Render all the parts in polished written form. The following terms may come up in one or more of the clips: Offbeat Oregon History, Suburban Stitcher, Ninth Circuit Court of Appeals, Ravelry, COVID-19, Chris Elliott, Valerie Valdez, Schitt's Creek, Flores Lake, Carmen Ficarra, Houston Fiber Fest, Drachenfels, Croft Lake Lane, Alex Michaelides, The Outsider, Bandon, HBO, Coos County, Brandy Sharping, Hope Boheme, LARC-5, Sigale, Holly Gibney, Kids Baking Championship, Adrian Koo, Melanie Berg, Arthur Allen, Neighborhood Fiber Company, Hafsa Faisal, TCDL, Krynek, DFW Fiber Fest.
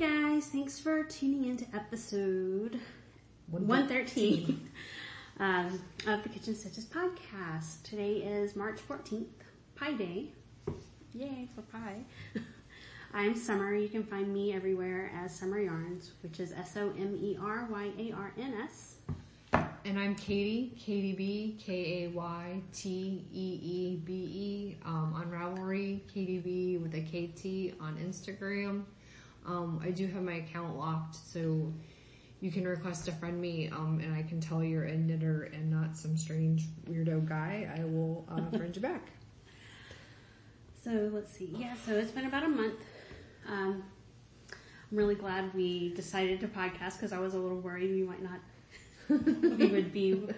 guys, thanks for tuning in to episode 113 of the Kitchen Stitches podcast. Today is March 14th, Pie Day. Yay for pie. I'm Summer. You can find me everywhere as Summer Yarns, which is SOMERYARNS. And I'm Katie, KDB, KAYTEEBE, on Ravelry, KDB with a KT on Instagram. I do have my account locked, so you can request to friend me, and I can tell you're a knitter and not some strange weirdo guy. I will friend you back. So let's see. Yeah, so it's been about a month. I'm really glad we decided to podcast because I was a little worried we might not. We would be,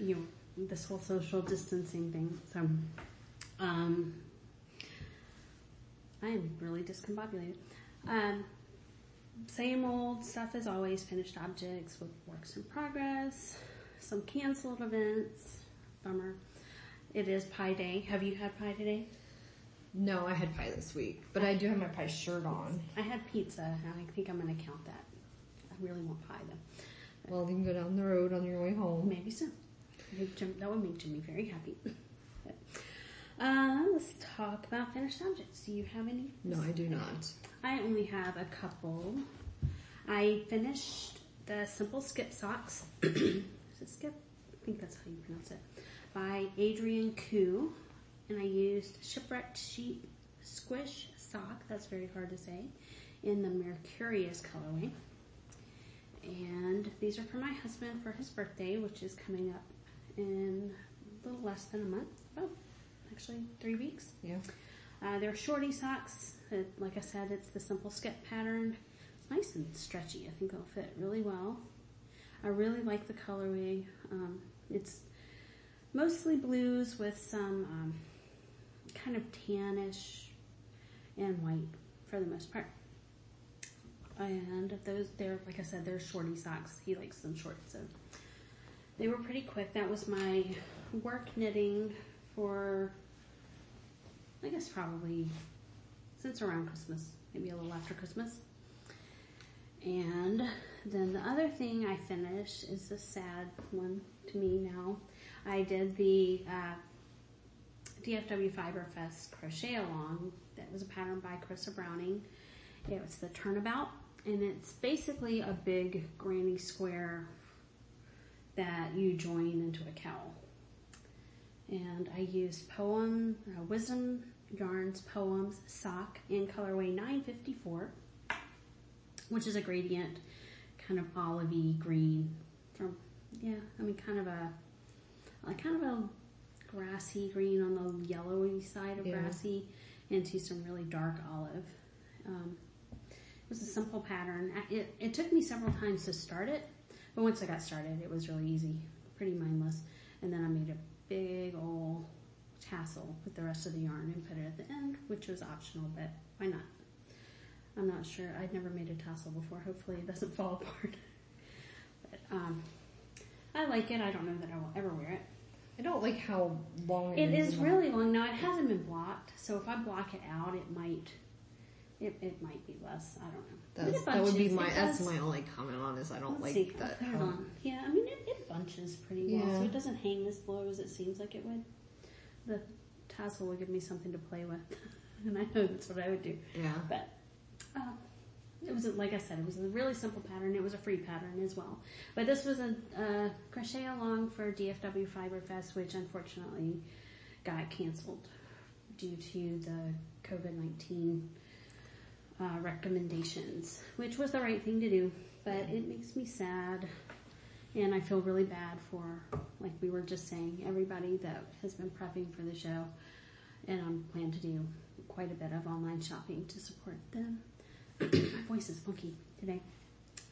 you know, this whole social distancing thing. So, I am really discombobulated. Same old stuff as always, finished objects with works in progress, some canceled events. Bummer. It is Pie Day. Have you had pie today? No, I had pie this week, but I do have my pie shirt on. I had pizza, and I think I'm going to count that. I really want pie, though. Well, you can go down the road on your way home. Maybe so. That would make Jimmy very happy. Let's talk about finished objects. Do you have any? No, I do not. I only have a couple. I finished the Simple Skip Socks. Is it Skip? I think that's how you pronounce it. By Adrian Koo. And I used Shipwrecked Sheep Squish Sock. That's very hard to say. In the Mercurius colorway. And these are for my husband for his birthday, which is coming up in a little less than a month. Oh, actually 3 weeks. Yeah. They're shorty socks. Like I said, it's the Simple Skip pattern. It's nice and stretchy. I think it'll fit really well. I really like the colorway. It's mostly blues with some kind of tannish and white for the most part. And those, they're, like I said, they're shorty socks. He likes them short, so they were pretty quick. That was my work knitting for, I guess, probably since around Christmas, maybe a little after Christmas. And then the other thing I finished is a sad one to me now. I did the DFW Fiber Fest crochet along. That was a pattern by Krista Browning. It was the Turnabout. And it's basically a big granny square that you join into a cowl. And I used Wisdom Yarns Poems sock in colorway 954, which is a gradient, kind of olivey green from, yeah, I mean, kind of a grassy green on the yellowy side of grassy into some really dark olive. It was a simple pattern. It took me several times to start it, but once I got started, it was really easy, pretty mindless. And then I made a big old tassel with the rest of the yarn and put it at the end, which was optional, but why not? I'm not sure. I'd never made a tassel before. Hopefully it doesn't fall apart. But I like it. I don't know that I will ever wear it. I don't like how long it is. It is really long. Now, it hasn't been blocked, so if I block it out, it might... It might be less. I don't know. That would be my. That's my only comment on this. I don't like that. Yeah, I mean it bunches pretty well, so it doesn't hang as low as it seems like it would. The tassel will give me something to play with, and I know that's what I would do. Yeah. But it was, like I said, it was a really simple pattern. It was a free pattern as well. But this was a crochet along for DFW Fiber Fest, which unfortunately got canceled due to the COVID-19. Recommendations, which was the right thing to do, but it makes me sad, and I feel really bad for, like we were just saying, everybody that has been prepping for the show, and I'm planning to do quite a bit of online shopping to support them. My voice is funky today.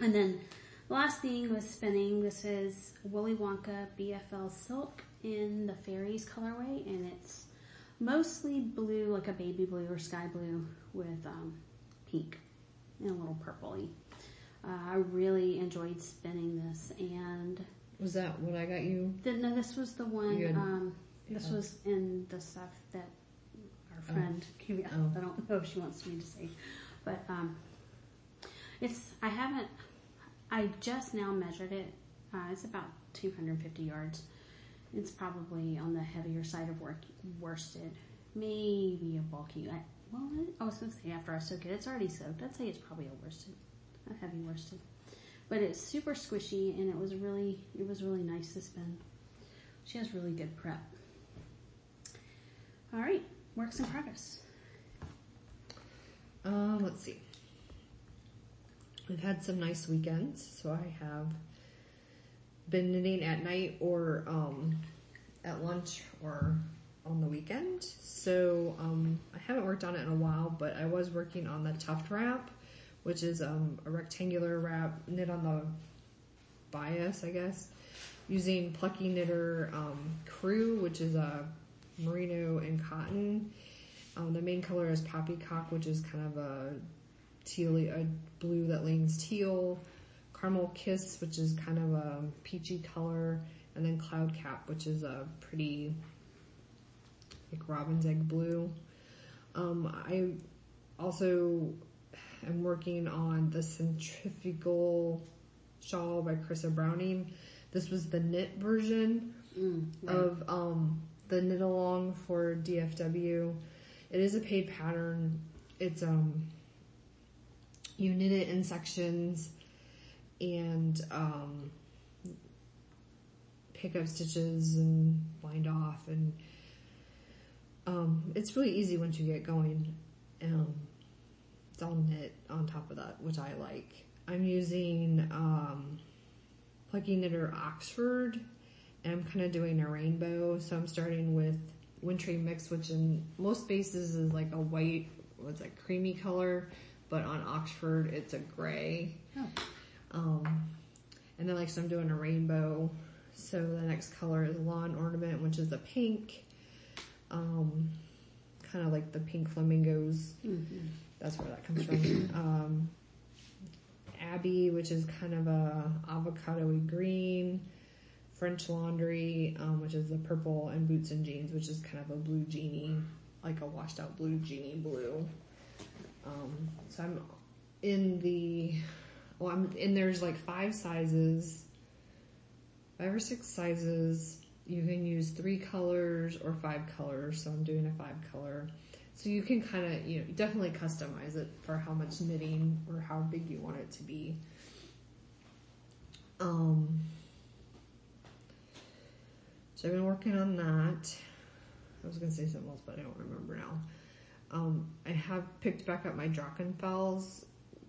And then the last thing was spinning. This is Willy Wonka BFL Silk in the Fairies colorway, and it's mostly blue, like a baby blue or sky blue with pink and a little purpley. I really enjoyed spinning this. And was that what I got you? No, this was the one. This was in the stuff that our friend gave me. I don't know if she wants me to say, but I just now measured it. It's about 250 yards. It's probably on the heavier side of worsted. Maybe a bulky. I was going to say after I soak it, it's already soaked. I'd say it's probably a heavy worsted. But it's super squishy, and it was really nice to spin. She has really good prep. All right, works in progress. Let's see. I've had some nice weekends, so I have been knitting at night or at lunch or on the weekend. So I haven't worked on it in a while, but I was working on the tuft wrap, which is a rectangular wrap knit on the bias, I guess, using Plucky Knitter Crew, which is a merino and cotton. The main color is Poppycock, which is kind of a blue that leans teal, Caramel Kiss, which is kind of a peachy color, and then Cloud Cap, which is a pretty like robin's egg blue. I also am working on the Centrifugal Shawl by Krista Browning. This was the knit version of the knit along for DFW. It is a paid pattern. It's you knit it in sections and pick up stitches and bind off, and it's really easy once you get going. It's all knit on top of that, which I like. I'm using Plucky Knitter Oxford, and I'm kind of doing a rainbow. So I'm starting with Wintry Mix, which in most spaces is like a white, creamy color, but on Oxford it's a gray. Oh. And then I'm doing a rainbow. So the next color is Lawn Ornament, which is a pink, kind of like the pink flamingos. Mm-hmm. That's where that comes from. Abbey, which is kind of a avocado-y green. French Laundry, which is the purple, and Boots and Jeans, which is kind of a blue genie, like a washed out blue genie blue. So I'm in the, there's like 5 or 6 sizes. You can use 3 colors or 5 colors. So I'm doing a 5 color. So you can kind of, definitely customize it for how much knitting or how big you want it to be. So I've been working on that. I was going to say something else, but I don't remember now. I have picked back up my Drachenfels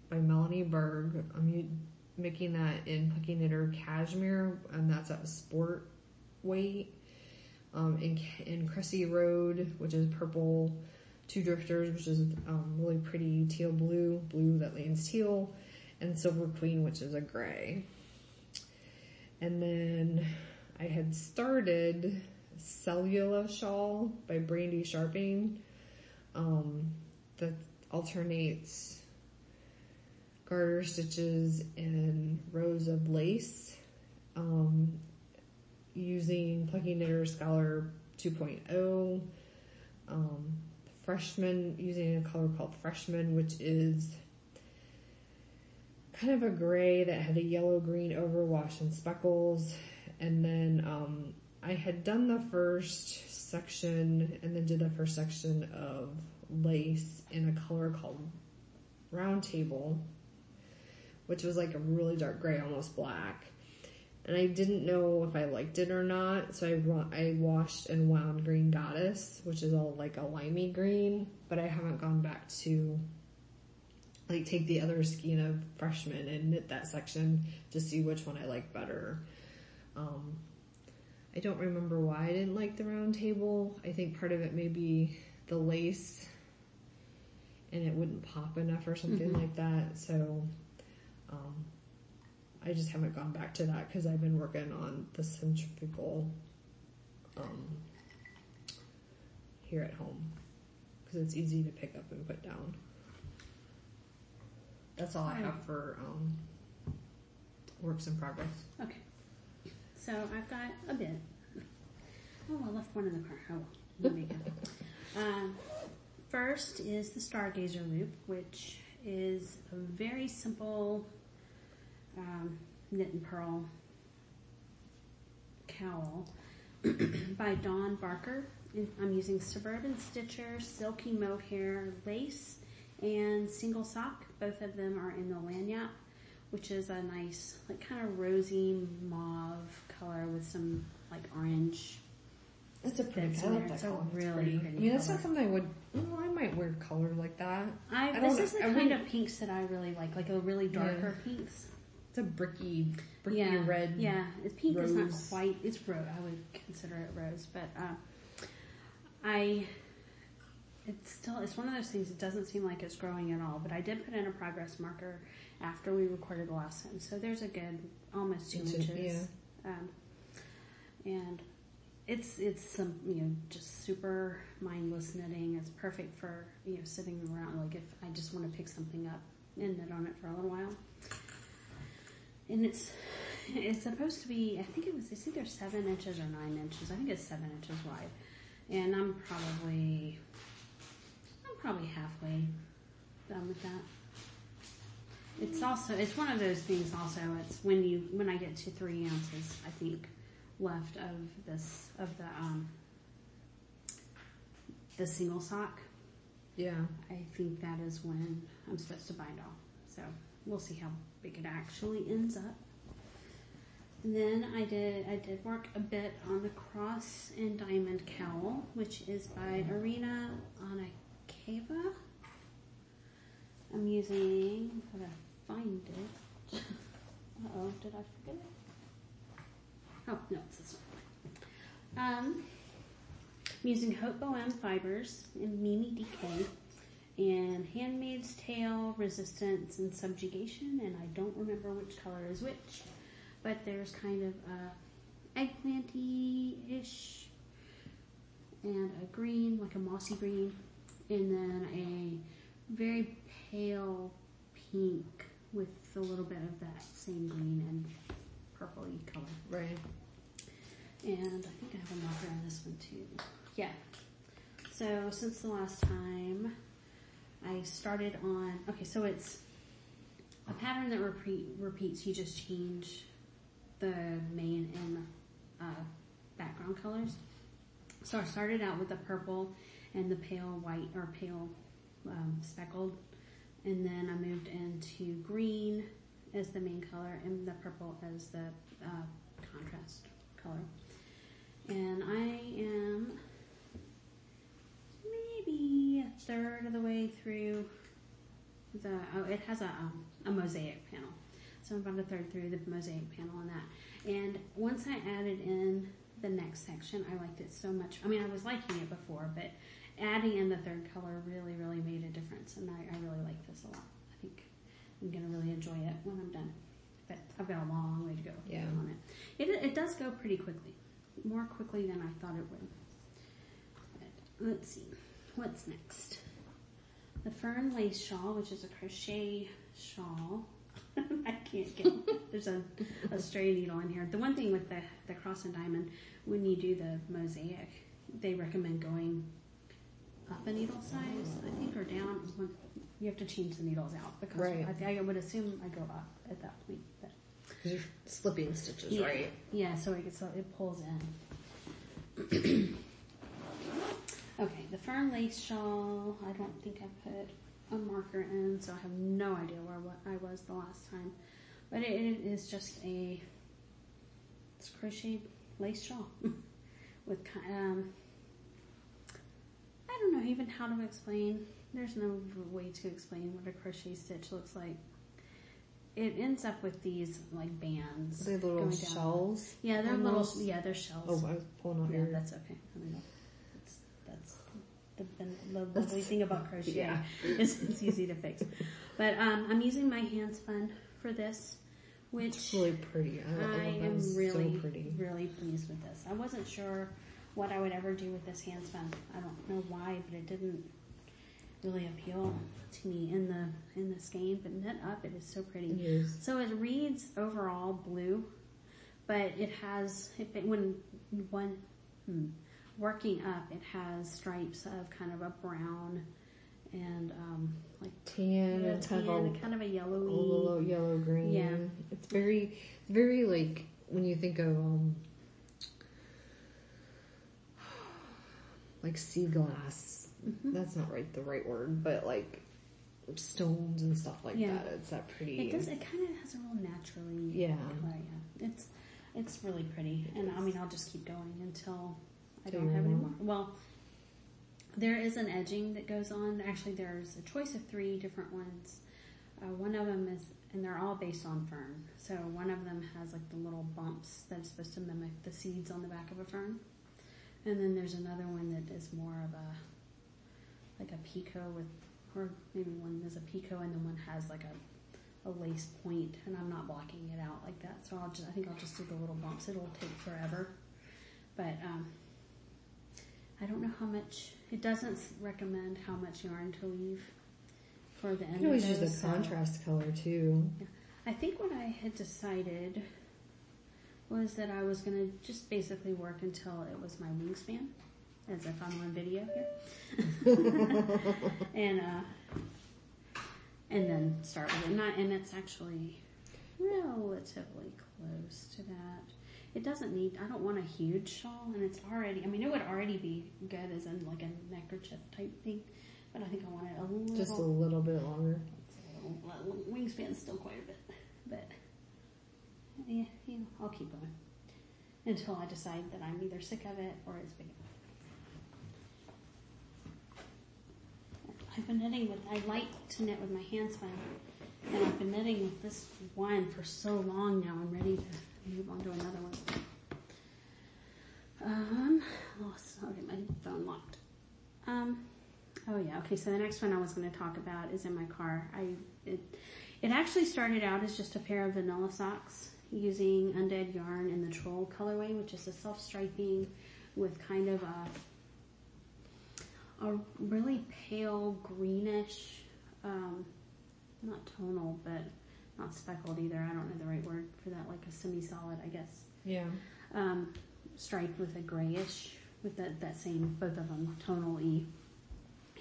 by Melanie Berg. I'm making that in Plucky Knitter Cashmere, and that's at sport weight. In Cressy Road, which is purple, Two Drifters, which is really pretty teal blue that leans teal, and Silver Queen, which is a gray. And then I had started Cellular Shawl by Brandy Sharping, that alternates garter stitches and rows of lace, using Plucky Knitter Scholar 2.0, Freshman, using a color called Freshman, which is kind of a gray that had a yellow-green overwash and speckles. And then I had done the first section, and then did the first section of lace in a color called Round Table, which was like a really dark gray, almost black. And I didn't know if I liked it or not, so I washed and wound Green Goddess, which is all like a limey green, but I haven't gone back to take the other skein of Freshman and knit that section to see which one I like better. I don't remember why I didn't like the Round Table. I think part of it may be the lace, and it wouldn't pop enough or something like that. So, I just haven't gone back to that because I've been working on the Centrifugal here at home because it's easy to pick up and put down. That's all I have for works in progress. Okay. So I've got a bit. Oh, I left one in the car. Oh, let me go. First is the Stargazer Loop, which is a very simple knit and purl cowl by Dawn Barker. I'm using Suburban Stitcher, Silky Mohair Lace, and Single Sock. Both of them are in the lanyap, which is a nice, like, kind of rosy mauve color with some, like, orange. It's a pretty color. It's a really pretty. Yeah, that's not something I would. Well, I might wear color like that. This is the kind of pinks that I really like a really darker pinks. It's a bricky red. Yeah, it's pink. Rose. It's not quite. It's rose. I would consider it rose, but it's one of those things. It doesn't seem like it's growing at all. But I did put in a progress marker after we recorded the last time, so there's a good almost 2 inches. Yeah. And. It's some, just super mindless knitting. It's perfect for, sitting around, like if I just want to pick something up and knit on it for a little while. And it's supposed to be, it's either 7 inches or 9 inches. I think it's 7 inches wide. And I'm probably halfway done with that. It's one of those things also, it's when I get to 3 ounces, I think, left of this, of the single sock. Yeah. I think that is when I'm supposed to bind off. So we'll see how big it actually ends up. And then I did work a bit on the Cross and Diamond Cowl, which is by Irina Onikeva. I'm using, I'm gonna find it. Uh-oh, did I forget it? Oh, no, it's this one. I'm using Hope Boheme fibers and Mimi DK and Handmaid's Tale, Resistance, and Subjugation, and I don't remember which color is which, but there's kind of a eggplant-ish and a green, like a mossy green, and then a very pale pink with a little bit of that same green and purpley color. Right. And I think I have a marker on this one too. Yeah. So since the last time I started on, so it's a pattern that repeats, you just change the main and background colors. So I started out with the purple and the pale white or pale speckled, and then I moved into green as the main color and the purple as the contrast color. And I am maybe a third of the way through the, it has a mosaic panel. So I'm about a third through the mosaic panel on that. And once I added in the next section, I liked it so much. I mean, I was liking it before, but adding in the third color really, really made a difference. And I really like this a lot. I think I'm going to really enjoy it when I'm done. But I've got a long way to go on it. It does go pretty quickly. More quickly than I thought it would. But let's see. What's next? The Fern Lace Shawl, which is a crochet shawl. I can't get it. There's a stray needle in here. The one thing with the Cross and Diamond, when you do the mosaic, they recommend going up a needle size, I think, or down. You have to change the needles out because I would assume I go up at that point. Because you're slipping stitches, right? Yeah, so it pulls in. Okay, the Fern Lace Shawl, I don't think I put a marker in, so I have no idea where I was the last time. But it is just it's crocheted lace shawl with I don't know even how to explain. There's no way to explain what a crochet stitch looks like. It ends up with these like bands. Are they little shells? Yeah, they're almost? Little. Yeah, they're shells. Oh, I was pulling out here. Yeah, that's okay. I mean, that's the lovely thing about crochet is it's easy to fix. But I'm using my Hands Fun for this, which it's really pretty. I am really pleased with this. I wasn't sure what I would ever do with this Hands Fun. I don't know why, but it didn't really appeal to me in this game, but knit up, it is so pretty. Yes. So it reads overall blue, but it has working up, it has stripes of kind of a brown and like tan, a tan, kind of a yellowy, yellow green. Yeah, it's very like when you think of like sea glass. Mm-hmm. That's not the right word, but like stones and stuff like that. It's that pretty. It does. It kind of has a real naturally. Yeah. Color, yeah. It's really pretty, and I mean I'll just keep going until I don't have any more. Well, there is an edging that goes on. Actually, there's a choice of three different ones. One of them is, and they're all based on fern. So one of them has like the little bumps that's supposed to mimic the seeds on the back of a fern, and then there's another one that is more of a like a picot with, or maybe one is a picot and then one has like a lace point, and I'm not blocking it out like that, so I think I'll just do the little bumps. It'll take forever, but I don't know how much. It doesn't recommend how much yarn to leave for the end. You can always use the contrast color too. Yeah. I think what I had decided was that I was gonna just basically work until it was my wingspan, as if I'm on video here, and then start with it. And it's actually relatively close to that. It doesn't need, I don't want a huge shawl, and it's already, I mean, it would already be good as in like a neckerchief type thing, but I think I want it a little. Just a little bit longer. Wingspan's still quite a bit, but yeah, you know, I'll keep going until I decide that I'm either sick of it or it's big enough. I've been knitting with, I like to knit with my handspun, and I've been knitting with this one for so long now, I'm ready to move on to another one. Lost. Okay, my phone locked. Oh yeah. Okay, so the next one I was going to talk about is in my car. It actually started out as just a pair of vanilla socks using Undead yarn in the Troll colorway, which is a self-striping with kind of a really pale greenish, not tonal, but not speckled either. I don't know the right word for that. Like a semi-solid, I guess. Yeah. Striped with a grayish, with that same, both of them, tonal E.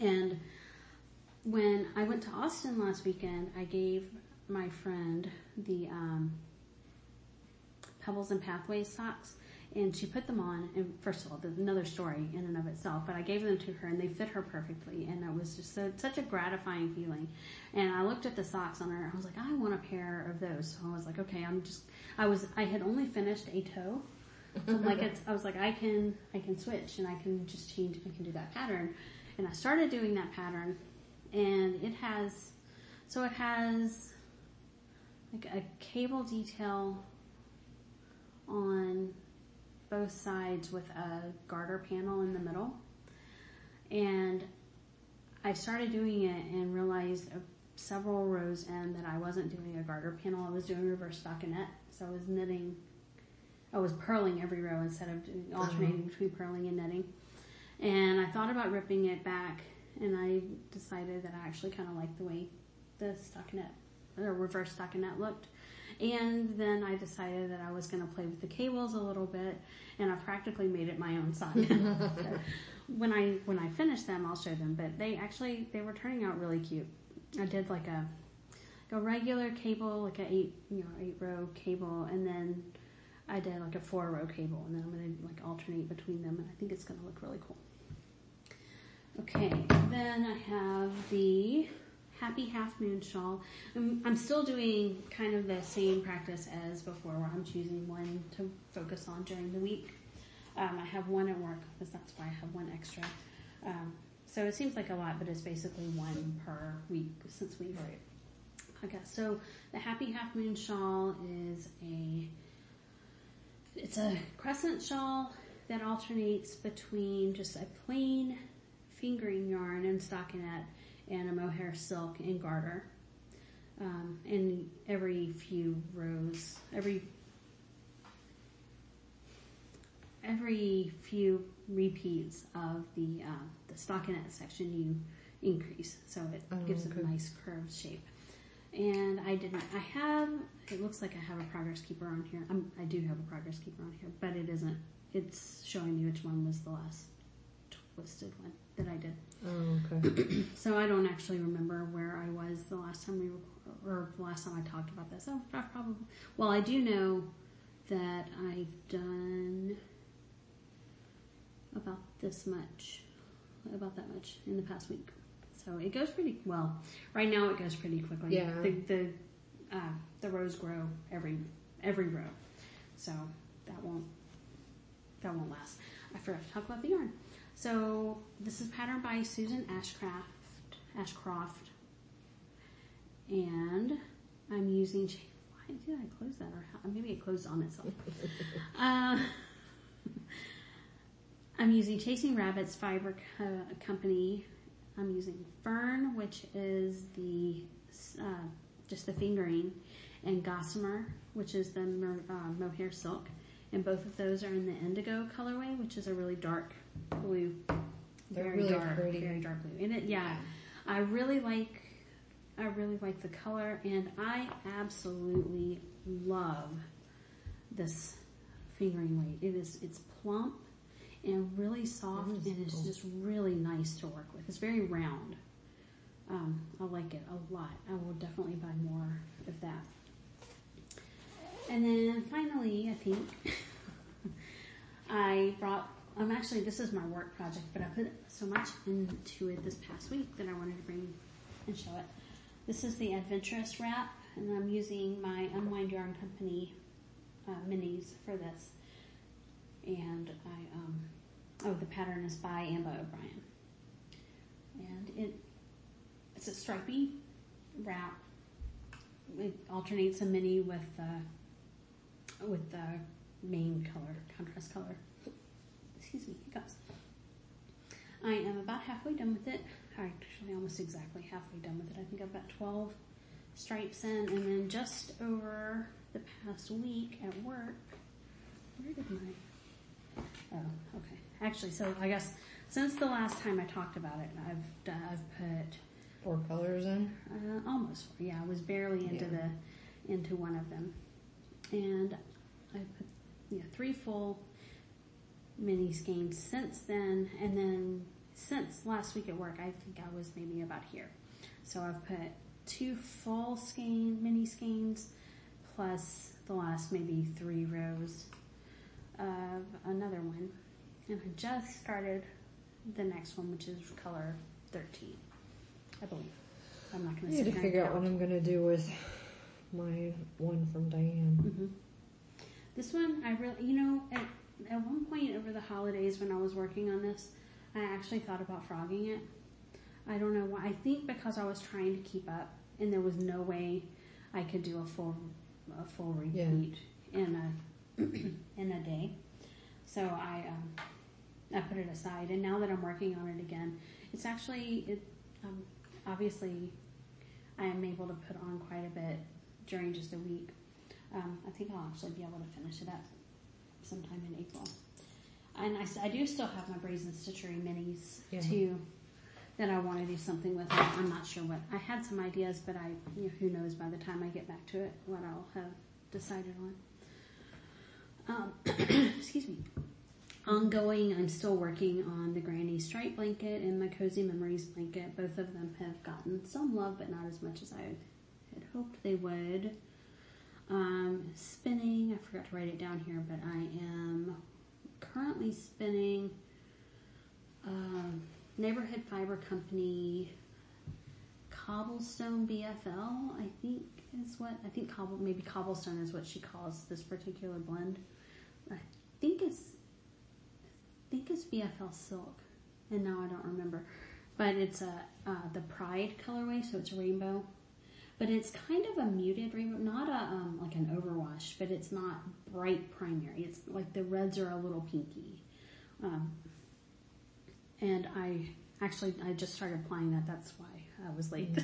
And when I went to Austin last weekend, I gave my friend the Pebbles and Pathways socks, and she put them on. And first of all, there's another story in and of itself, but I gave them to her and they fit her perfectly, and it was just such a gratifying feeling. And I looked at the socks on her and I was like, I want a pair of those. So I was like, okay, I had only finished a toe. So I'm like, I can switch, and I can just change, I can do that pattern. And I started doing that pattern, and it has like a cable detail on both sides with a garter panel in the middle, and I started doing it and realized several rows in that I wasn't doing a garter panel. I was doing reverse stockinette, so I was purling every row instead of alternating between purling and netting. And I thought about ripping it back, and I decided that I actually kind of liked the way the stockinette or reverse stockinette looked. And then I decided that I was going to play with the cables a little bit, and I practically made it my own sock. So when I finish them, I'll show them. But they were turning out really cute. I did like a regular cable, like an eight row cable, and then I did like a 4-row cable, and then I'm going to like alternate between them, and I think it's going to look really cool. Okay, then I have the Happy Half Moon shawl. I'm still doing kind of the same practice as before, where I'm choosing one to focus on during the week. I have one at work, because that's why I have one extra. So it seems like a lot, but it's basically one per week since we've... Right. Okay, so the Happy Half Moon shawl is a crescent shawl that alternates between just a plain fingering yarn and stockinette and a mohair silk and garter, and every few repeats of the stockinette section you increase, so it gives it a nice curved shape. And it looks like I have a progress keeper on here. I do have a progress keeper on here, but it isn't. It's showing me which one was the last listed one that I did. Oh, okay. So I don't actually remember where I was the last time I talked about this. Oh, probably. Well, I do know that I've done about that much in the past week. So it goes pretty well. Right now it goes pretty quickly. Yeah. The rows grow every row. So that won't last. I forgot to talk about the yarn. So this is patterned by Susan Ashcroft. And I'm using, why did I close that? Or maybe it closed on itself. I'm using Chasing Rabbits Fiber Company. I'm using Fern, which is the just the fingering, and Gossamer, which is the mohair silk. And both of those are in the indigo colorway, which is a really dark blue. They're very really dark, pretty. Very dark blue. And I really like the color, and I absolutely love this fingering weight. It's plump and really soft, and it's just really nice to work with. It's very round. I like it a lot. I will definitely buy more of that. And then finally, I think this is my work project, but I put so much into it this past week that I wanted to bring and show it. This is the Adventurous Wrap, and I'm using my Unwind Yarn Company minis for this. And the pattern is by Amber O'Brien. And it's a stripy wrap. It alternates a mini with the main color, contrast color. Excuse me, hiccups. I am about halfway done with it. Actually, almost exactly halfway done with it. I think I've got 12 stripes in, and then just over the past week at work, where did my... Oh, okay. Actually, so I guess since the last time I talked about it, I've put 4 colors in. Almost 4. Yeah, I was barely into one of them, and I put 3 full mini skeins since then. And then since last week at work, I think I was maybe about here. So I've put 2 full mini skeins plus the last maybe 3 rows of another one, and I just started the next one, which is color 13, I believe. I'm not going to figure out what I'm going to do with my one from Diane. Mm-hmm. This one, I really, at one point over the holidays when I was working on this, I actually thought about frogging it. I don't know why. I think because I was trying to keep up, and there was no way I could do a full repeat in a day. So I put it aside, and now that I'm working on it again, it's actually obviously I am able to put on quite a bit during just a week. I think I'll actually be able to finish it up sometime in April. And I do still have my Brazen Stitchery minis too that I want to do something with. I'm not sure what. I had some ideas, but who knows by the time I get back to it what I'll have decided on. Excuse me. Ongoing, I'm still working on the Granny Stripe blanket and my Cozy Memories blanket. Both of them have gotten some love, but not as much as I had hoped they would. Spinning, I forgot to write it down here, but I am currently spinning Neighborhood Fiber Company Cobblestone BFL, I think. Maybe cobblestone is what she calls this particular blend. I think it's BFL silk, and now I don't remember. But it's the Pride colorway, so it's rainbow. But it's kind of a muted rainbow, not like an overwash, but it's not bright primary. It's like the reds are a little pinky. And I just started applying that. That's why I was late.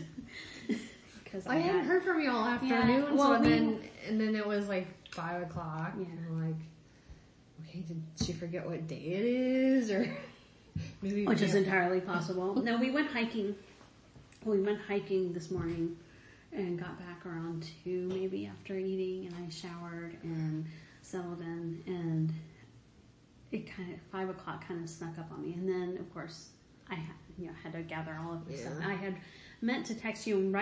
I hadn't heard from you all afternoon, and then it was like 5:00. Yeah. And I'm like, okay, did she forget what day it is, or maybe? Which is entirely possible. No, we went hiking. We went hiking this morning, and got back around 2, maybe, after eating, and I showered and settled in, and it kind of 5 o'clock kind of snuck up on me. And then, of course, I had to gather all of this stuff. I had meant to text you, and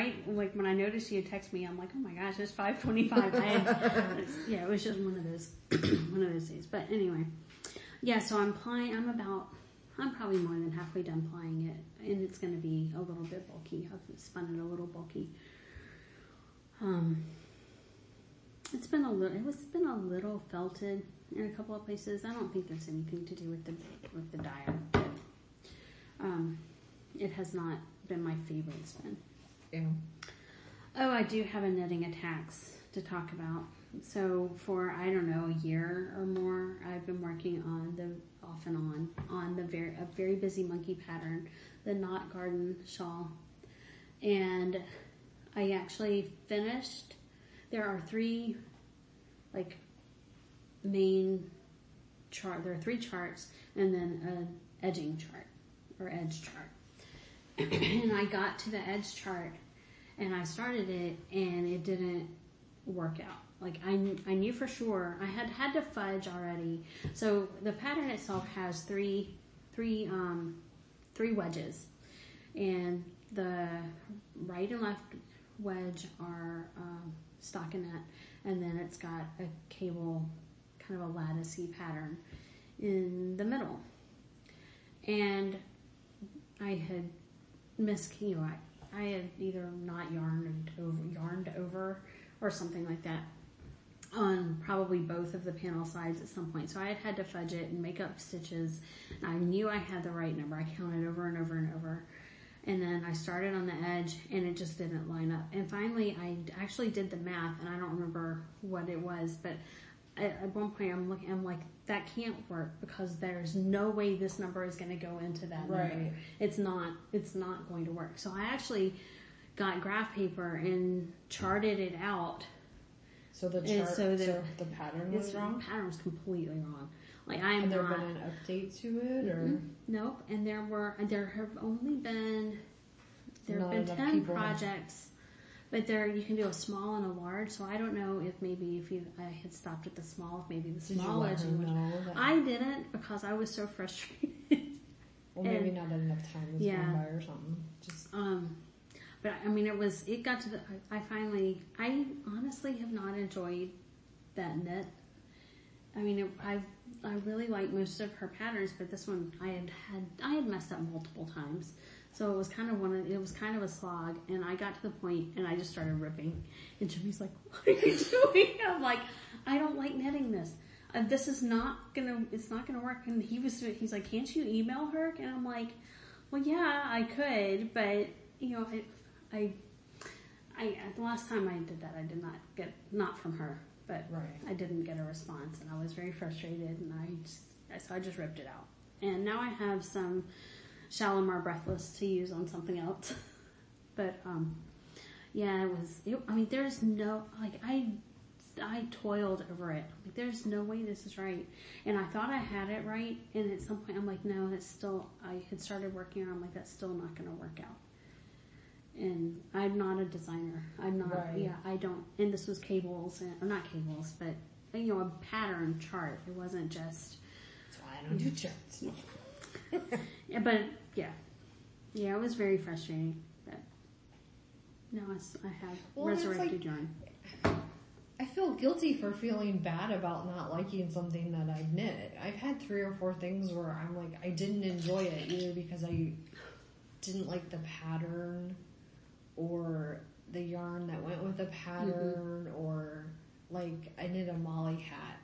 when I noticed you text me, I'm like, oh my gosh, it's 5:25. It was just one of those days. But anyway, so I'm plying. I'm probably more than halfway done plying it, and it's going to be a little bit bulky. I've spun it a little bulky. It's been a little felted in a couple of places. I don't think there's anything to do with the dyer. But, it has not been my favorite spin. Yeah. Oh, I do have a knitting attacks to talk about. So for, I don't know, a year or more, I've been working on a very busy monkey pattern, the Knot Garden shawl. And I actually finished, there are three charts and then an edging chart or edge chart. And I got to the edge chart and I started it and it didn't work out. Like I knew for sure I had to fudge already. So the pattern itself has three wedges, and the right and left wedge are stockinette, and then it's got a cable, kind of a latticey pattern in the middle. And I had I had either not yarned over or something like that on probably both of the panel sides at some point. So I had to fudge it and make up stitches. I knew I had the right number. I counted over and over and over. And then I started on the edge and it just didn't line up. And finally I actually did the math, and I don't remember what it was, but at one point I'm like, that can't work because there's no way this number is going to go into that number. It's not going to work. So I actually got graph paper and charted it out. So the pattern was wrong? The pattern was completely wrong. Had there been an update to it, or? Mm-hmm. Nope. And there have only been 10 projects, but there, you can do a small and a large. So I don't know if I had stopped at the small, if maybe the small edge. I didn't, because I was so frustrated. Well, maybe not enough time was going by or something. But I mean, I honestly have not enjoyed that knit. I mean, I really like most of her patterns, but this one I had messed up multiple times, so it was kind of a slog. And I got to the point, and I just started ripping. And Jimmy's like, "What are you doing?" I'm like, "I don't like knitting this. This is not gonna work." And he's like, "Can't you email her?" And I'm like, "Well, yeah, I could, but you know, I the last time I did that, I did not get not from her." But I didn't get a response, and I was very frustrated, and I just ripped it out. And now I have some Shalimar Breathless to use on something else. But I toiled over it. Like, there's no way this is right. And I thought I had it right, and at some point I'm like, no, that's still, I had started working on it, I'm like, that's still not going to work out. And I'm not a designer. I'm not, I don't, and this was cables, or not cables, but, you know, a pattern chart. It wasn't just. That's why I don't do charts. Yeah, but, yeah, it was very frustrating, but no, I have resurrected yarn. I feel guilty for feeling bad about not liking something that I've knit. I've had 3 or 4 things where I'm like, I didn't enjoy it, either because I didn't like the pattern, or the yarn that went with the pattern, mm-hmm. or like I knit a Molly hat.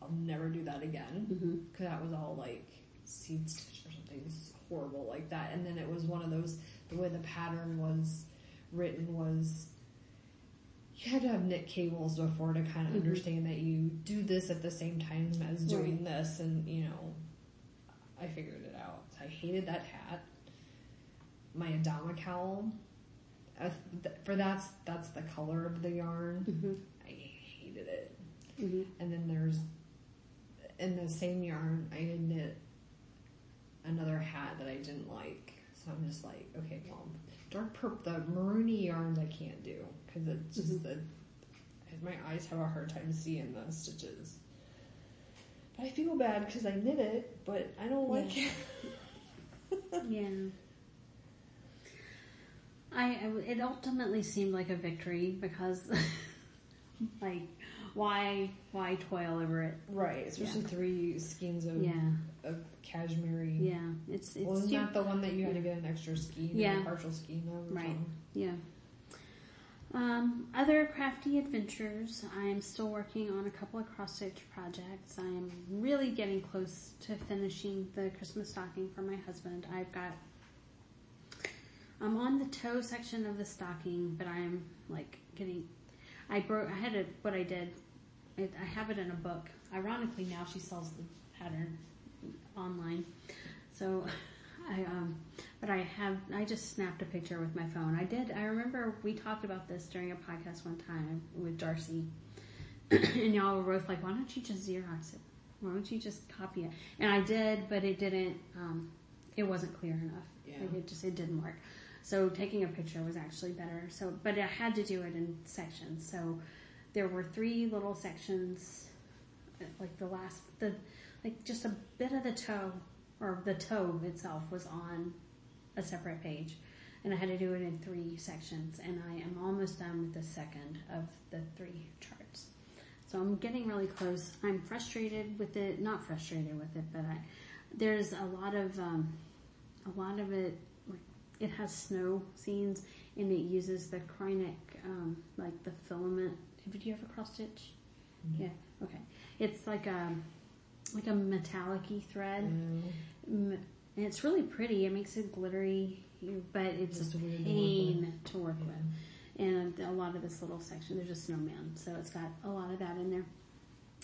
I'll never do that again, because mm-hmm. that was all like seed stitch or something horrible like that. And then it was one of those, the way the pattern was written was, you had to have knit cables before to kind of mm-hmm. understand that you do this at the same time as doing this, and you know, I figured it out. So I hated that hat. My Adama cowl. That's the color of the yarn. Mm-hmm. I hated it. Mm-hmm. And then there's, in the same yarn, I had knit another hat that I didn't like. So I'm just like, okay, well, dark purple, the maroony yarns I can't do, because it's just mm-hmm. My eyes have a hard time seeing the stitches. I feel bad because I knit it, but I don't like it. It ultimately seemed like a victory because, like, why toil over it? Right, especially three skeins of cashmere. Yeah, it's wasn't that the one that you had to get an extra skein or a partial skein of? Or right. Something? Yeah. Other crafty adventures. I'm still working on a couple of cross-stitch projects. I am really getting close to finishing the Christmas stocking for my husband. I'm on the toe section of the stocking, but I'm like getting, I have it in a book. Ironically, now she sells the pattern online. So I just snapped a picture with my phone. I remember we talked about this during a podcast one time with Darcy. And y'all were both like, why don't you just Xerox it? Why don't you just copy it? And I did, but it didn't, it wasn't clear enough. Yeah. Like it didn't work. So taking a picture was actually better. So, but I had to do it in sections. So there were three little sections, like just a bit of the toe, or the toe itself was on a separate page, and I had to do it in three sections, and I am almost done with the second of the three charts. So I'm getting really close. I'm frustrated with it, not frustrated with it, but there's a lot of it, like, it has snow scenes, and it uses the Krynek, like the filament. Did you ever cross stitch? Mm-hmm. Yeah. Okay. It's like a metallic-y thread. Mm. And it's really pretty. It makes it glittery, but it's a pain to work with. And a lot of this little section, there's a snowman, so it's got a lot of that in there.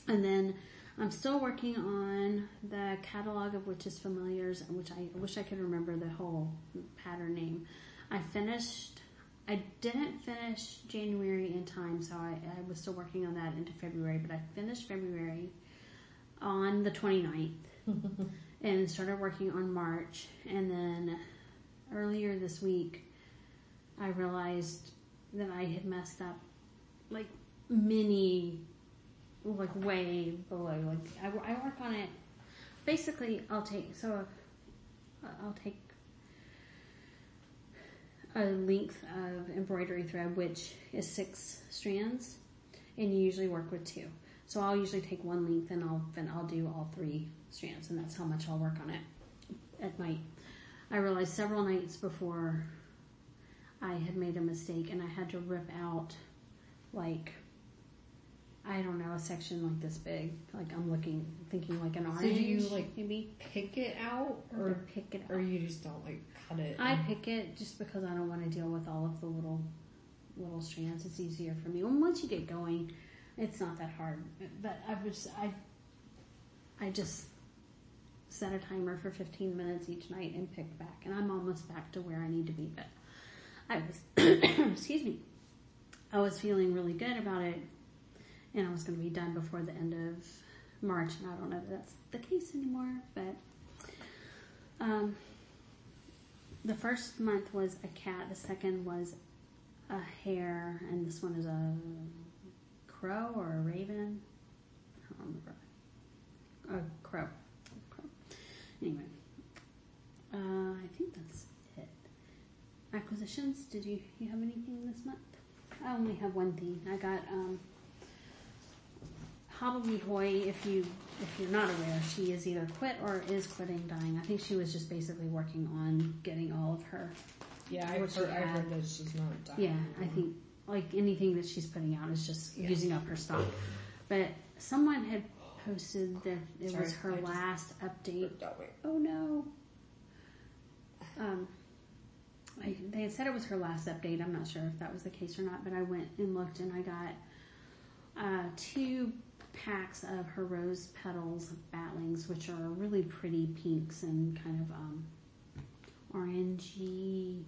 And then I'm still working on the catalog of Witches Familiars, which I wish I could remember the whole pattern name. I didn't finish January in time, so I was still working on that into February, but I finished February on the 29th and started working on March, and then earlier this week I realized that I had messed up way below. I work on it basically. I'll take a length of embroidery thread, which is 6 strands, and you usually work with 2. So I'll usually take one length and I'll do all 3 strands, and that's how much I'll work on it at night. I realized several nights before I had made a mistake, and I had to rip out, a section like this big. Like I'm thinking like an orange. So do you maybe pick it out, or pick it out, or you just don't cut it? I pick it just because I don't want to deal with all of the little strands. It's easier for me. And once you get going, it's not that hard, but I just set a timer for 15 minutes each night and picked back, and I'm almost back to where I need to be, but I was feeling really good about it, and I was going to be done before the end of March, and I don't know if that's the case anymore, but the first month was a cat, the second was a hare, and this one is a crow or a raven? I don't remember. A crow. Anyway, I think that's it. Acquisitions, did you have anything this month? I only have one thing. I got Hobbledehoy, if you're not aware, she is either quit or is quitting dying. I think she was just basically working on getting all of her. Yeah, I've heard that she's not dying. Yeah, anymore. I think anything that she's putting out is just using up her stock. But someone had posted that was her last update. Oh no. They had said it was her last update. I'm not sure if that was the case or not, but I went and looked, and I got 2 packs of her rose petals batlings, which are really pretty pinks and kind of orangey.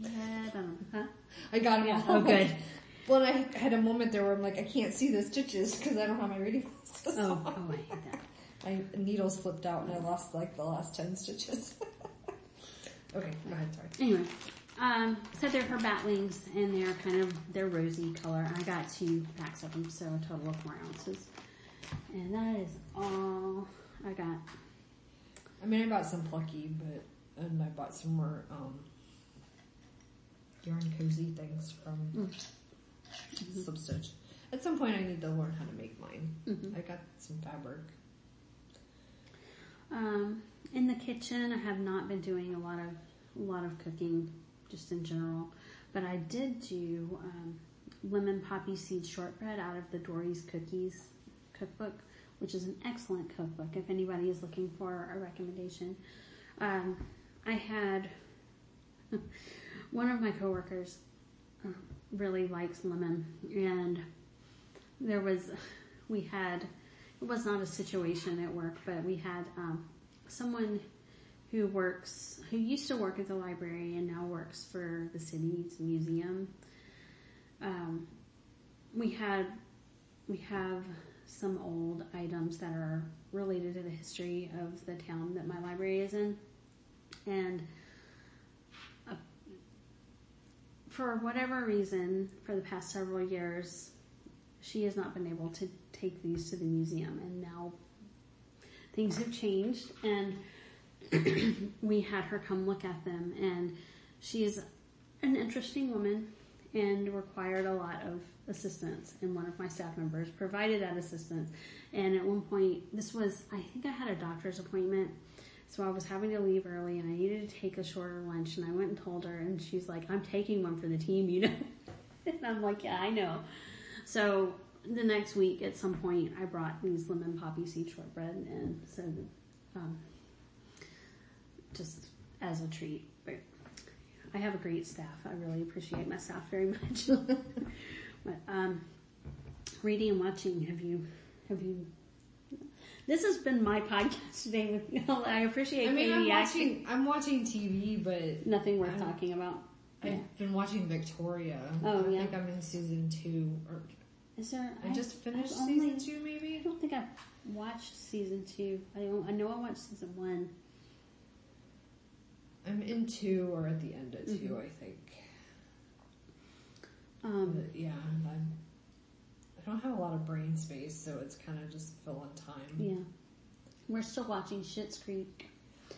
Yeah, I don't know. Huh? I got them all. Oh, good. Well, I had a moment there where I'm I can't see the stitches because I don't have my reading glasses on. Oh, I hate that. My needle slipped out and I lost the last 10 stitches. Okay, go ahead, sorry. Anyway, so they're her batwings, and they're rosy color. I got 2 packs of them, so a total of 4 ounces. And that is all I got. I mean, I bought some Plucky, but, and I bought some more, yarn cozy things from Substitch. At some point I need to learn how to make mine. I got some fabric. In the kitchen, I have not been doing a lot of cooking, just in general. But I did do lemon poppy seed shortbread out of the Dory's Cookies cookbook, which is an excellent cookbook if anybody is looking for a recommendation. I had one of my coworkers really likes lemon, and it was not a situation at work, but we had someone who used to work at the library and now works for the city's museum. We have some old items that are related to the history of the town that my library is in, and for whatever reason, for the past several years, she has not been able to take these to the museum, and now things have changed, and we had her come look at them, and she's an interesting woman and required a lot of assistance, and one of my staff members provided that assistance. And at one point, I think I had a doctor's appointment, so I was having to leave early and I needed to take a shorter lunch, and I went and told her, and she's like, "I'm taking one for the team, you know." And I'm like, "Yeah, I know." So the next week at some point, I brought these lemon poppy seed shortbread, and so just as a treat. But I have a great staff. I really appreciate my staff very much. But reading and watching, have you this has been my podcast today with y'all. I appreciate I'm watching TV, but nothing worth talking about. I've been watching Victoria. Oh, yeah. I think I'm in season 2. I just finished season 2, maybe? I don't think I've watched season 2. I know I watched season 1. I'm in 2 or at the end of 2, I think. I don't have a lot of brain space, so it's kind of just filling time. Yeah. We're still watching Schitt's Creek.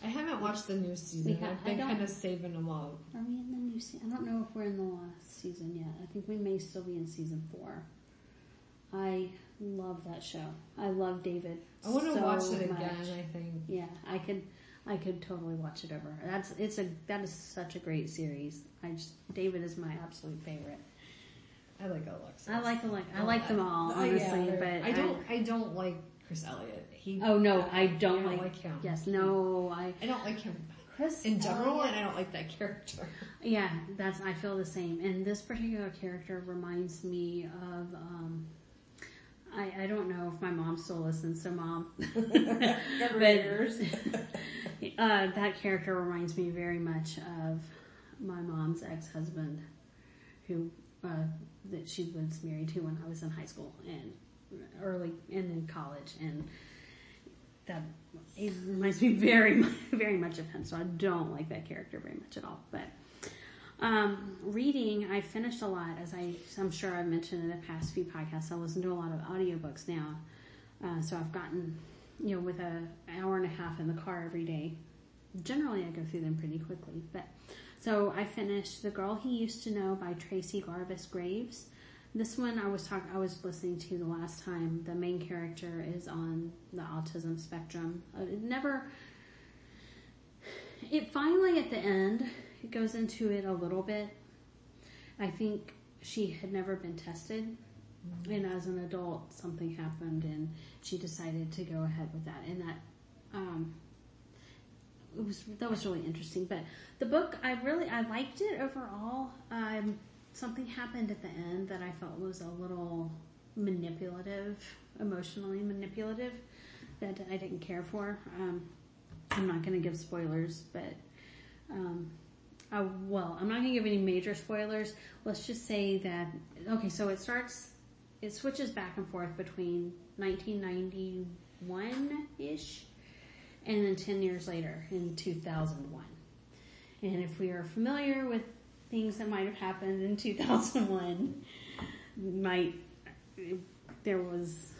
I haven't watched the new season. I've been kind of saving them all. Are we in the new season? I don't know if we're in the last season yet. I think we may still be in season 4. I love that show. I love David. I want to watch it again, I think. Yeah, I could totally watch it over. That is such a great series. David is my absolute favorite. I like Alexis. I like them all, honestly. Yeah, but I don't like Chris Elliott. I don't like him. Yes, no, I don't like him. Chris in general, and I don't like that character. Yeah, I feel the same. And this particular character reminds me of. I don't know if my mom still listens, so Mom. That character reminds me very much of my mom's ex-husband, who that she was married to when I was in high school and early and in college, and that it reminds me very, very much of him. So I don't like that character very much at all. But reading, I finished a lot, as I'm sure I've mentioned in the past few podcasts. I listen to a lot of audiobooks now. So I've gotten, with an hour and a half in the car every day, generally I go through them pretty quickly. But so I finished The Girl He Used to Know by Tracy Garvis Graves. This one I was listening to the last time. The main character is on the autism spectrum. It finally at the end, it goes into it a little bit. I think she had never been tested, and as an adult, something happened, and she decided to go ahead with that. And that was really interesting. But the book, I liked it overall. Something happened at the end that I felt was a little emotionally manipulative, that I didn't care for. I'm not going to give spoilers, but I'm not going to give any major spoilers. Let's just say that, okay, so it switches back and forth between 1991-ish and then 10 years later in 2001. And if we are familiar with things that might have happened in 2001, there was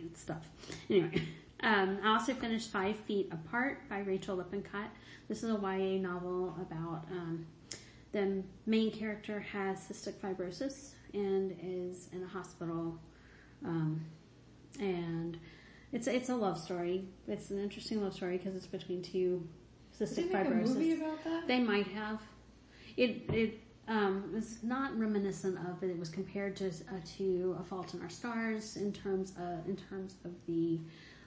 complicated stuff. Anyway, I also finished 5 Feet Apart by Rachel Lippincott. This is a YA novel about the main character has cystic fibrosis and is in a hospital, and it's a love story. It's an interesting love story because it's between two cystic fibrosis. Did they make a movie about that? They might have. It was not reminiscent of, but it was compared to A Fault in Our Stars in terms of the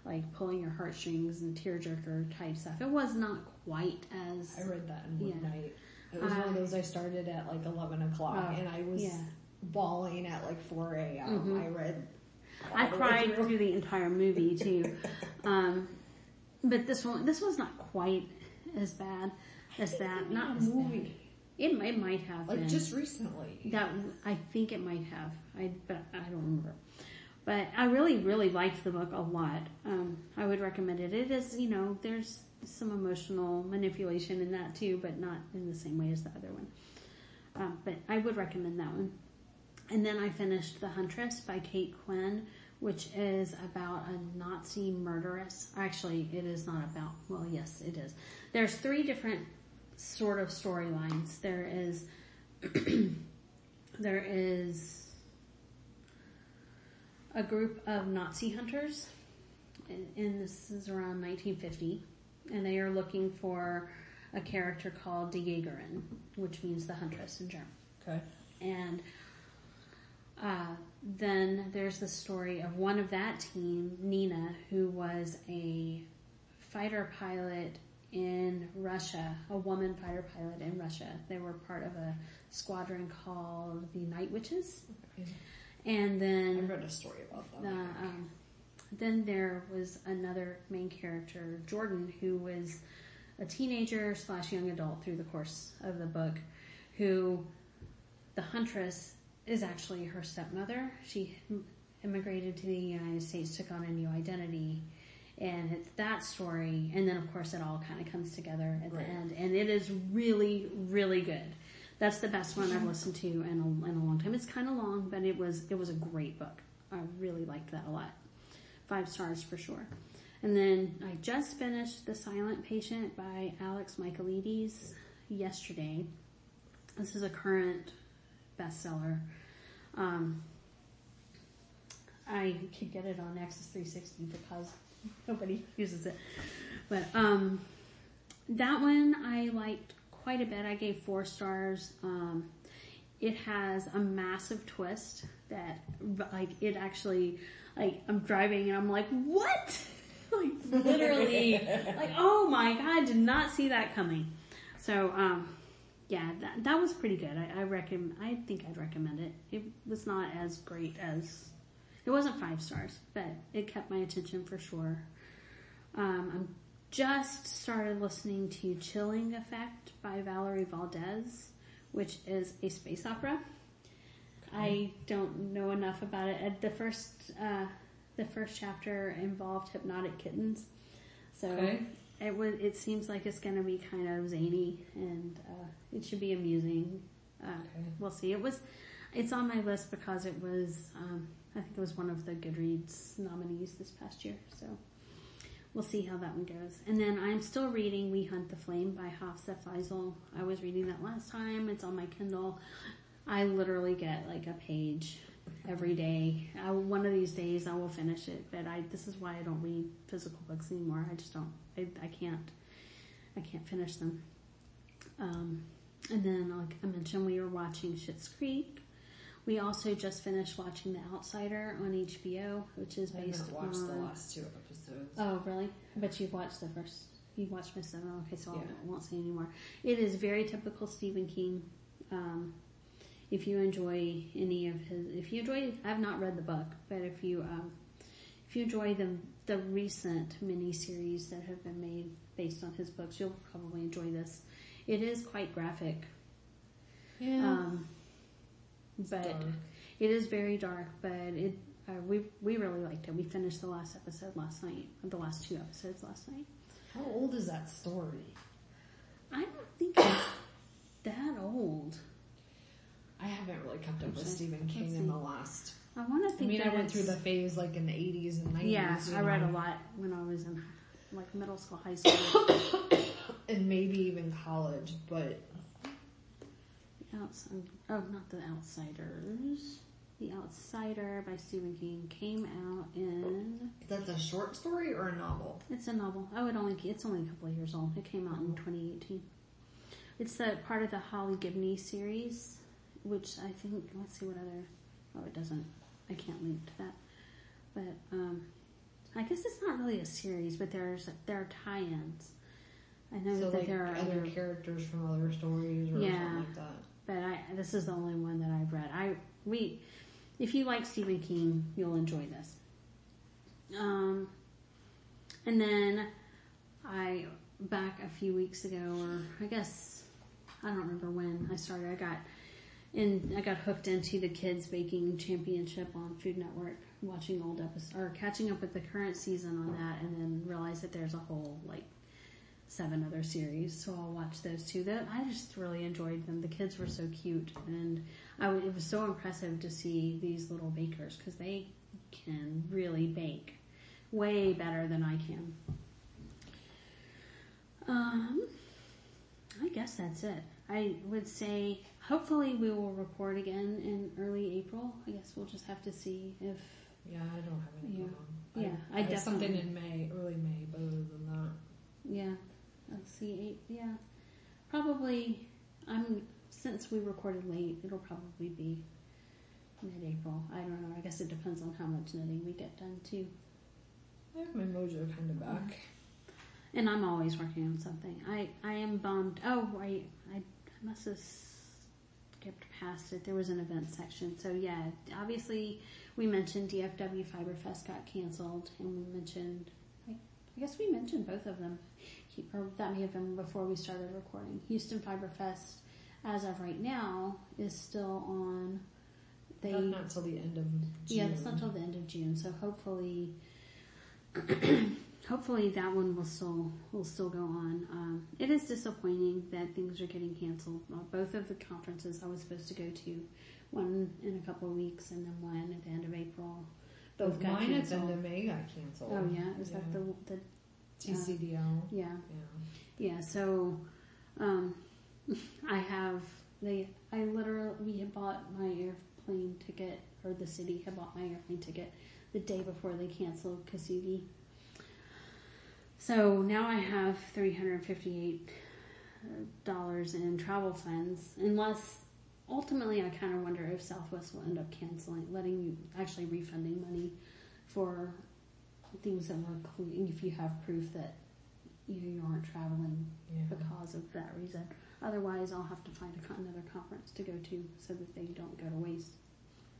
like pulling your heartstrings and tearjerker type stuff. It was not quite as. I read that in one night. It was one of those I started at like 11 o'clock, and I was bawling at like 4 a.m. Mm-hmm. I cried through the entire movie too, but this one's not quite as bad as that. Not a movie. It might have been. Like just recently. That I think it might have. But I don't remember. But I really, really liked the book a lot. I would recommend it. It is, there's some emotional manipulation in that too, but not in the same way as the other one. But I would recommend that one. And then I finished The Huntress by Kate Quinn, which is about a Nazi murderess. Actually, it is not about, well, yes, it is. There's three different sort of storylines. There is a group of Nazi hunters, and this is around 1950, and they are looking for a character called Die Jägerin, which means the huntress in German. Okay. And then there's the story of one of that team, Nina, who was a fighter pilot in Russia, a woman fighter pilot in Russia. They were part of a squadron called the Night Witches. Okay. And then... I read a story about that. Then there was another main character, Jordan, who was a teenager / young adult through the course of the book, who the huntress is actually her stepmother. She immigrated to the United States, took on a new identity. And it's that story, and then of course it all kind of comes together at the end, and it is really, really good. That's the best one I've listened to in a long time. It's kind of long, but it was a great book. I really liked that a lot. 5 stars for sure. And then I just finished The Silent Patient by Alex Michaelides yesterday. This is a current bestseller. I could get it on Access 360 because nobody uses it. But that one I liked quite a bit. I gave 4 stars. It has a massive twist that I'm driving and I'm like, what? Like literally like, oh my God, did not see that coming. So that was pretty good. I think I'd recommend it. It was not as great as... It wasn't 5 stars, but it kept my attention for sure. I'm just started listening to Chilling Effect by Valerie Valdez, which is a space opera. Okay. I don't know enough about it. The first chapter involved hypnotic kittens, so it seems like it's going to be kind of zany, and it should be amusing. We'll see. It's on my list because it was... I think it was one of the Goodreads nominees this past year, so we'll see how that one goes. And then I'm still reading We Hunt the Flame by Hafsa Faisal. I was reading that last time. It's on my Kindle. I literally get like a page every day. One of these days I will finish it, but this is why I don't read physical books anymore. I just don't. I can't finish them. And then like I mentioned, we were watching Schitt's Creek. We also just finished watching The Outsider on HBO, which is based on... I haven't watched the last 2 episodes. Oh, really? But you've watched the first... You've watched my 7. Okay, so I won't say anymore. It is very typical Stephen King. If you enjoy any of his... I've not read the book, but if you enjoy the recent miniseries that have been made based on his books, you'll probably enjoy this. It is quite graphic. Yeah. But it is very dark, but we really liked it. We finished the last episode last night, the last 2 episodes last night. How old is that story? I don't think it's that old. I haven't really kept up with Stephen King in the last I want to think. I mean, I went through the phase like in the 80s and 90s. Yeah, I read a lot when I was in like middle school, high school, and maybe even college. But not The Outsiders. The Outsider by Stephen King came out in... That's a short story or a novel? It's a novel. It's only a couple of years old. It came out in 2018. It's the part of the Holly Gibney series, which I think... Let's see what other... Oh, it doesn't... I can't link to that. But I guess it's not really a series, but there are tie-ins. I know so that like there are other characters from other stories or something like that. But this is the only one that I've read. If you like Stephen King, you'll enjoy this. And then back a few weeks ago, or I guess, I don't remember when I started, I got hooked into the Kids Baking Championship on Food Network, watching old episodes, or catching up with the current season on that, and then realized that there's a whole, 7 other series, so I'll watch those too. I just really enjoyed them. The kids were so cute, and it was so impressive to see these little bakers, because they can really bake way better than I can. I guess that's it. I would say hopefully we will record again in early April. I guess we'll just have to see if... Yeah, I don't have anything on. Yeah, I definitely... something in May, early May, but other than that... Yeah. Let's see. Yeah. Probably, since we recorded late, it'll probably be mid-April. I don't know. I guess it depends on how much knitting we get done, too. I have my mojo kind of back. And I'm always working on something. I am bummed. Oh, wait. I must have skipped past it. There was an event section. So, yeah. Obviously, we mentioned DFW Fiber Fest got canceled, and we mentioned... I guess we mentioned both of them, or that may have been before we started recording. Houston Fiber Fest, as of right now, is still on. That's not till the end of June. Yeah, that's not till the end of June. So hopefully that one will still go on. It is disappointing that things are getting canceled. Both of the conferences I was supposed to go to, one in a couple of weeks, and then one at the end of April. Those mine at the end of May got canceled. Oh, yeah. Is that the TCDL? Yeah. So, we had bought my airplane ticket, or the city had bought my airplane ticket the day before they canceled Kasugi. So now I have $358 in travel funds, unless... Ultimately, I kind of wonder if Southwest will end up canceling, refunding money for things that were clean, if you have proof that you aren't traveling because of that reason. Otherwise, I'll have to find another conference to go to so that they don't go to waste.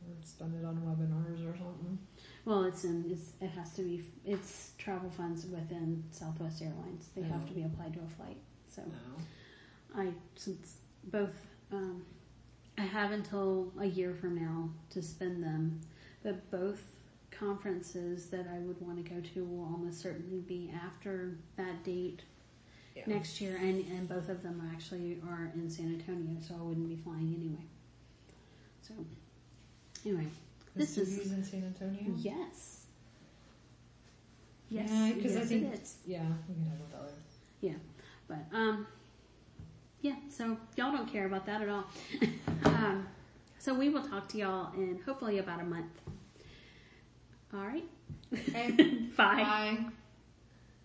Or spend it on webinars or something. Well, it's travel funds within Southwest Airlines. They have to be applied to a flight. So, since both. I have until a year from now to spend them, but both conferences that I would want to go to will almost certainly be after that date next year, and both of them actually are in San Antonio, so I wouldn't be flying anyway. So, anyway. This is in San Antonio? Yes. Yes, because I think it's... Yeah, we can have a dollar. Yeah, but... Yeah, so y'all don't care about that at all. So we will talk to y'all in hopefully about a month. All right. Okay. Bye. Bye.